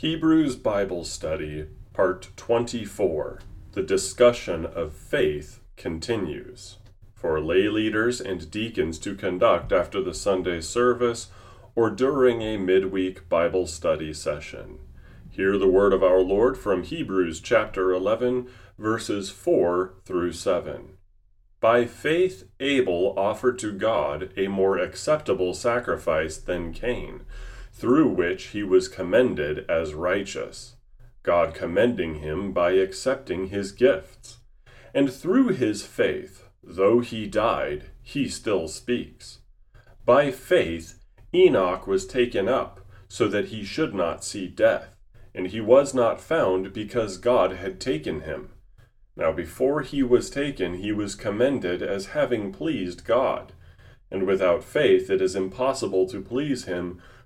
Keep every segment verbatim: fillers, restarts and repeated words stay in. Hebrews Bible Study, Part twenty-four, The Discussion of Faith Continues. For lay leaders and deacons to conduct after the Sunday service or during a midweek Bible study session. Hear the word of our Lord from Hebrews chapter eleven, verses four through seven. By faith Abel offered to God a more acceptable sacrifice than Cain, through which he was commended as righteous, God commending him by accepting his gifts. And through his faith, though he died, he still speaks. By faith, Enoch was taken up, so that he should not see death, and he was not found because God had taken him. Now before he was taken, he was commended as having pleased God. And without faith it is impossible to please him,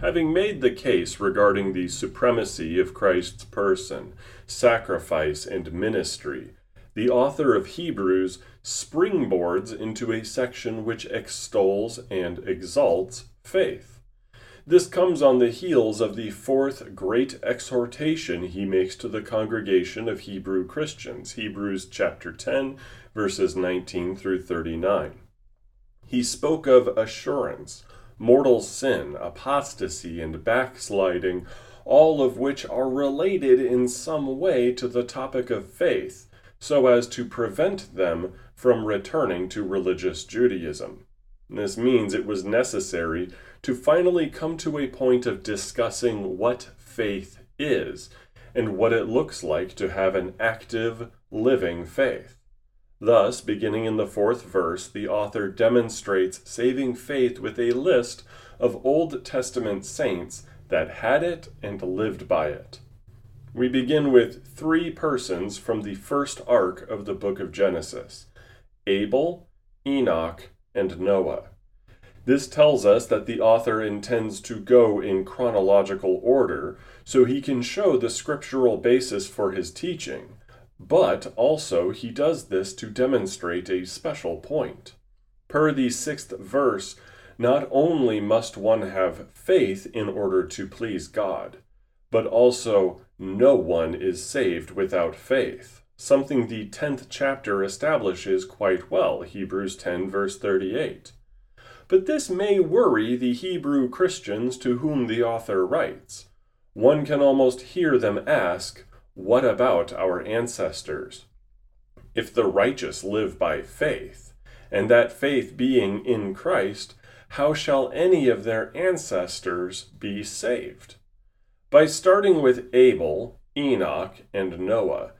Having made the case regarding the supremacy of Christ's person, sacrifice, and ministry, the author of Hebrews springboards into a section which extols and exalts faith. This comes on the heels of the fourth great exhortation he makes to the congregation of Hebrew Christians, Hebrews chapter ten, verses nineteen through thirty-nine. He spoke of assurance, mortal sin, apostasy, and backsliding, all of which are related in some way to the topic of faith, so as to prevent them from returning to religious Judaism. This means it was necessary to finally come to a point of discussing what faith is and what it looks like to have an active, living faith. Thus, beginning in the fourth verse, the author demonstrates saving faith with a list of Old Testament saints that had it and lived by it. We begin with three persons from the first ark of the book of Genesis: Abel, Enoch, and Noah. This tells us that the author intends to go in chronological order so he can show the scriptural basis for his teaching. But also he does this to demonstrate a special point. Per the sixth verse, not only must one have faith in order to please God, but also no one is saved without faith, something the tenth chapter establishes quite well, Hebrews ten verse thirty-eight. But this may worry the Hebrew Christians to whom the author writes. One can almost hear them ask, what about our ancestors? If the righteous live by faith, and that faith being in Christ, how shall any of their ancestors be saved? By starting with Abel, Enoch, and Noah,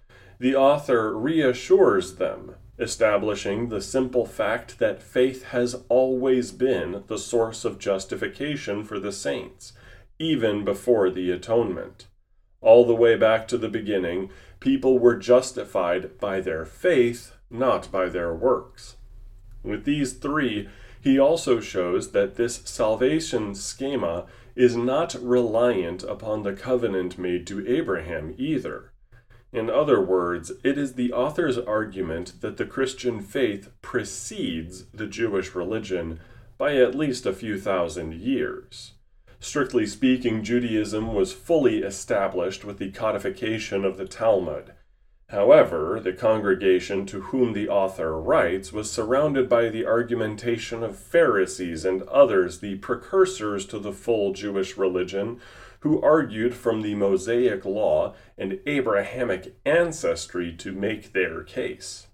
the author reassures them, establishing the simple fact that faith has always been the source of justification for the saints, even before the atonement. All the way back to the beginning, people were justified by their faith, not by their works. With these three, he also shows that this salvation schema is not reliant upon the covenant made to Abraham either. In other words, it is the author's argument that the Christian faith precedes the Jewish religion by at least a few thousand years. Strictly speaking, Judaism was fully established with the codification of the Talmud. However, the congregation to whom the author writes was surrounded by the argumentation of Pharisees and others, the precursors to the full Jewish religion, who argued from the Mosaic law and Abrahamic ancestry to make their case.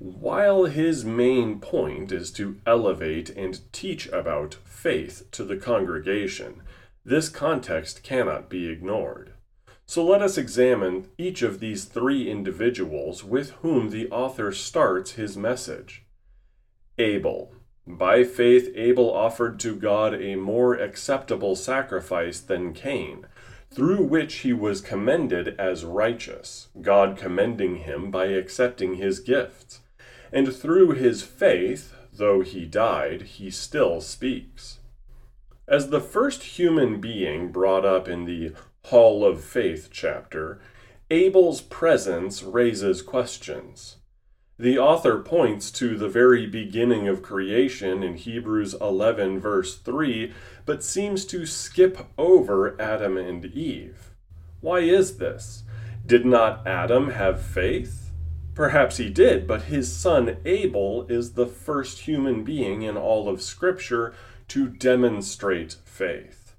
While his main point is to elevate and teach about faith to the congregation, this context cannot be ignored. So let us examine each of these three individuals with whom the author starts his message. Abel. By faith, Abel offered to God a more acceptable sacrifice than Cain, through which he was commended as righteous, God commending him by accepting his gifts. And through his faith, though he died, he still speaks. As the first human being brought up in the Hall of Faith chapter, Abel's presence raises questions. The author points to the very beginning of creation in Hebrews eleven verse three, but seems to skip over Adam and Eve. Why is this? Did not Adam have faith? Perhaps he did, but his son Abel is the first human being in all of Scripture to demonstrate faith.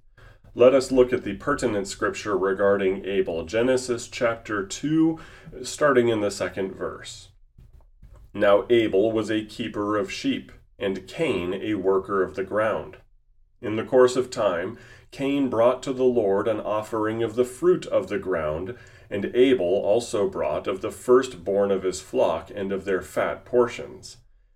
Let us look at the pertinent scripture regarding Abel, Genesis chapter two, starting in the second verse. Now Abel was a keeper of sheep, and Cain a worker of the ground. In the course of time, Cain brought to the Lord an offering of the fruit of the ground, and Abel also brought of the firstborn of his flock and of their fat portions.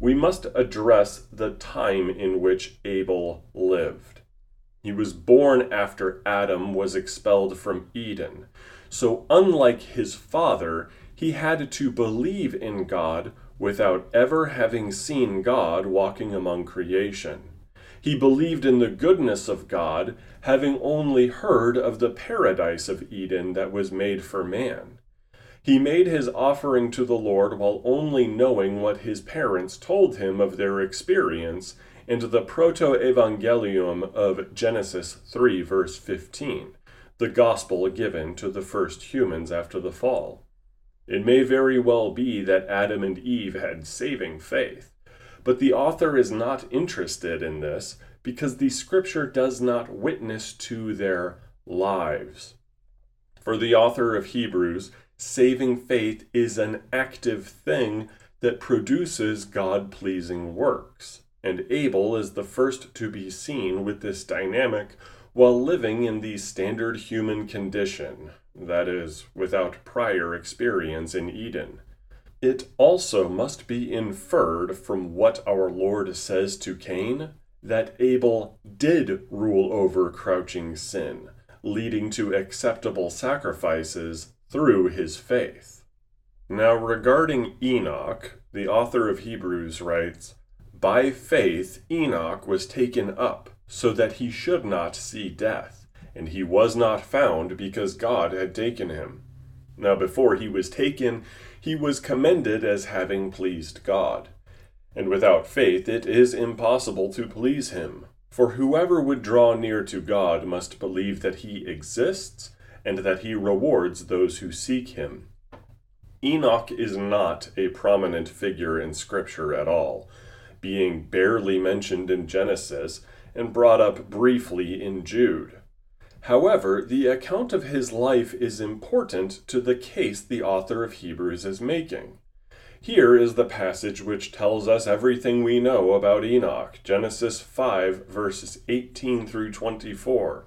We must address the time in which Abel lived. He was born after Adam was expelled from Eden. So unlike his father, he had to believe in God without ever having seen God walking among creation. He believed in the goodness of God, having only heard of the paradise of Eden that was made for man. He made his offering to the Lord while only knowing what his parents told him of their experience and the Proto-Evangelium of Genesis three, verse fifteen, the gospel given to the first humans after the fall. It may very well be that Adam and Eve had saving faith, but the author is not interested in this because the scripture does not witness to their lives. For the author of Hebrews, saving faith is an active thing that produces God-pleasing works. And Abel is the first to be seen with this dynamic while living in the standard human condition, that is, without prior experience in Eden. It also must be inferred from what our Lord says to Cain, that Abel did rule over crouching sin, leading to acceptable sacrifices through his faith. Now regarding Enoch, the author of Hebrews writes, By faith Enoch was taken up, so that he should not see death, and he was not found because God had taken him. Now before he was taken, he was commended as having pleased God. And without faith it is impossible to please him, for whoever would draw near to God must believe that he exists, and that he rewards those who seek him. Enoch is not a prominent figure in Scripture at all, being barely mentioned in Genesis and brought up briefly in Jude. However, the account of his life is important to the case the author of Hebrews is making. Here is the passage which tells us everything we know about Enoch, Genesis five, verses eighteen through twenty-four.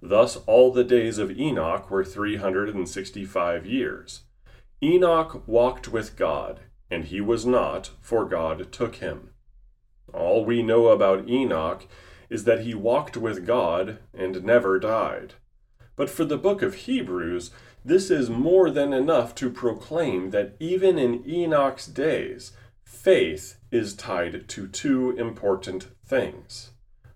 Thus all the days of Enoch were three hundred sixty-five years. Enoch walked with God, and he was not, for God took him. All we know about Enoch is that he walked with God and never died. But for the book of Hebrews, this is more than enough to proclaim that even in Enoch's days, faith is tied to two important things.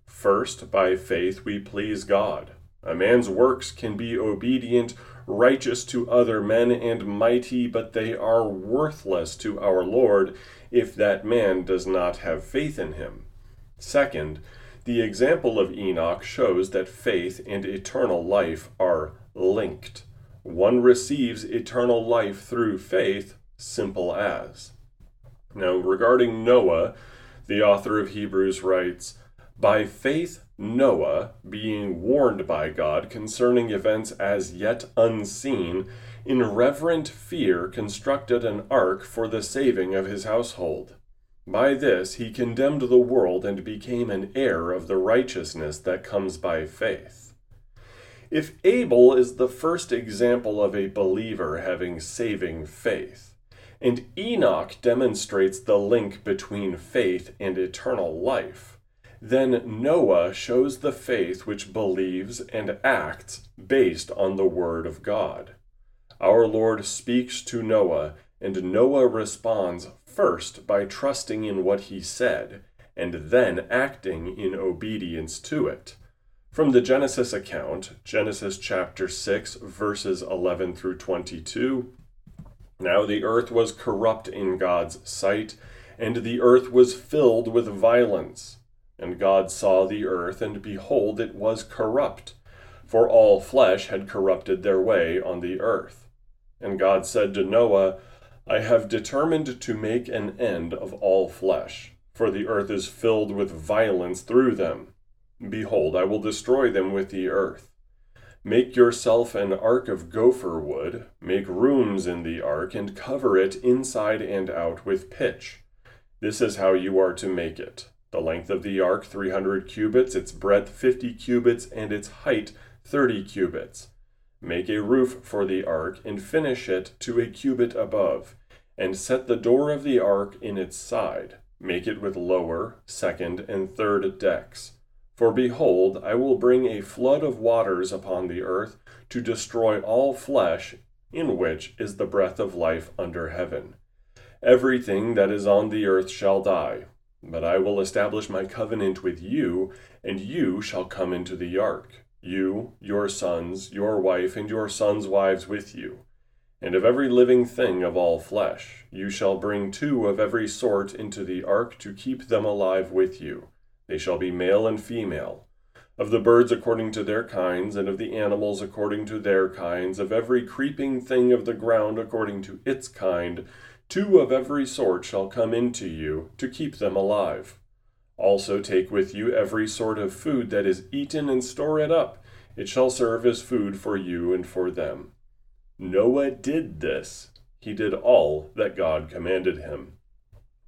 First, by faith we please God. A man's works can be obedient righteous to other men and mighty, but they are worthless to our Lord if that man does not have faith in him. Second, the example of Enoch shows that faith and eternal life are linked. One receives eternal life through faith, simple as. Now, regarding Noah, the author of Hebrews writes, "By faith Noah, being warned by God concerning events as yet unseen, in reverent fear constructed an ark for the saving of his household. By this he condemned the world and became an heir of the righteousness that comes by faith." If Abel is the first example of a believer having saving faith, and Enoch demonstrates the link between faith and eternal life, then Noah shows the faith which believes and acts based on the word of God. Our Lord speaks to Noah, and Noah responds first by trusting in what he said, and then acting in obedience to it. From the Genesis account, Genesis chapter six, verses eleven through twenty-two, "Now the earth was corrupt in God's sight, and the earth was filled with violence. And God saw the earth, and behold, it was corrupt, for all flesh had corrupted their way on the earth. And God said to Noah, I have determined to make an end of all flesh, for the earth is filled with violence through them. Behold, I will destroy them with the earth. Make yourself an ark of gopher wood, make rooms in the ark, and cover it inside and out with pitch. This is how you are to make it. The length of the ark, three hundred cubits, its breadth, fifty cubits, and its height, thirty cubits. Make a roof for the ark, and finish it to a cubit above, and set the door of the ark in its side. Make it with lower, second, and third decks. For behold, I will bring a flood of waters upon the earth to destroy all flesh, in which is the breath of life under heaven. Everything that is on the earth shall die, but I will establish my covenant with you, and you shall come into the ark, you, your sons, your wife, and your sons' wives with you. And of every living thing of all flesh, you shall bring two of every sort into the ark to keep them alive with you. They shall be male and female. Of the birds according to their kinds, and of the animals according to their kinds, of every creeping thing of the ground according to its kind, two of every sort shall come into you to keep them alive. Also take with you every sort of food that is eaten and store it up. It shall serve as food for you and for them. Noah did this. He did all that God commanded him."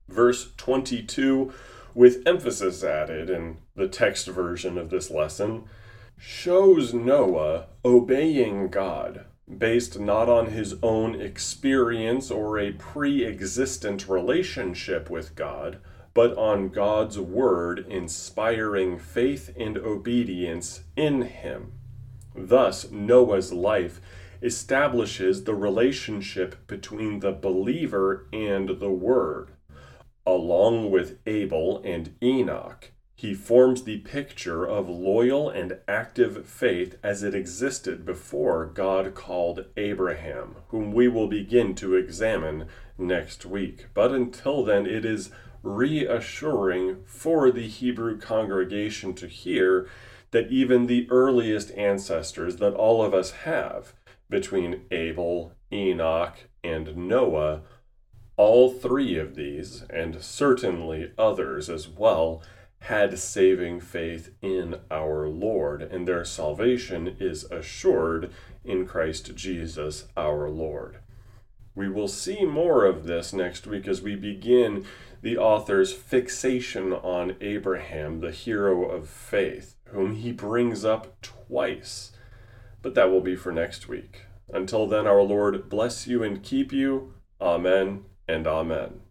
Verse twenty-two, with emphasis added in the text version of this lesson, shows Noah obeying God, based not on his own experience or a pre-existent relationship with God, but on God's word inspiring faith and obedience in him. Thus, Noah's life establishes the relationship between the believer and the word. Along with Abel and Enoch, he forms the picture of loyal and active faith as it existed before God called Abraham, whom we will begin to examine next week. But until then, it is reassuring for the Hebrew congregation to hear that even the earliest ancestors that all of us have, between Abel, Enoch, and Noah, all three of these, and certainly others as well, had saving faith in our Lord, and their salvation is assured in Christ Jesus our Lord. We will see more of this next week as we begin the author's fixation on Abraham, the hero of faith, whom he brings up twice. But that will be for next week. Until then, our Lord bless you and keep you. Amen and amen.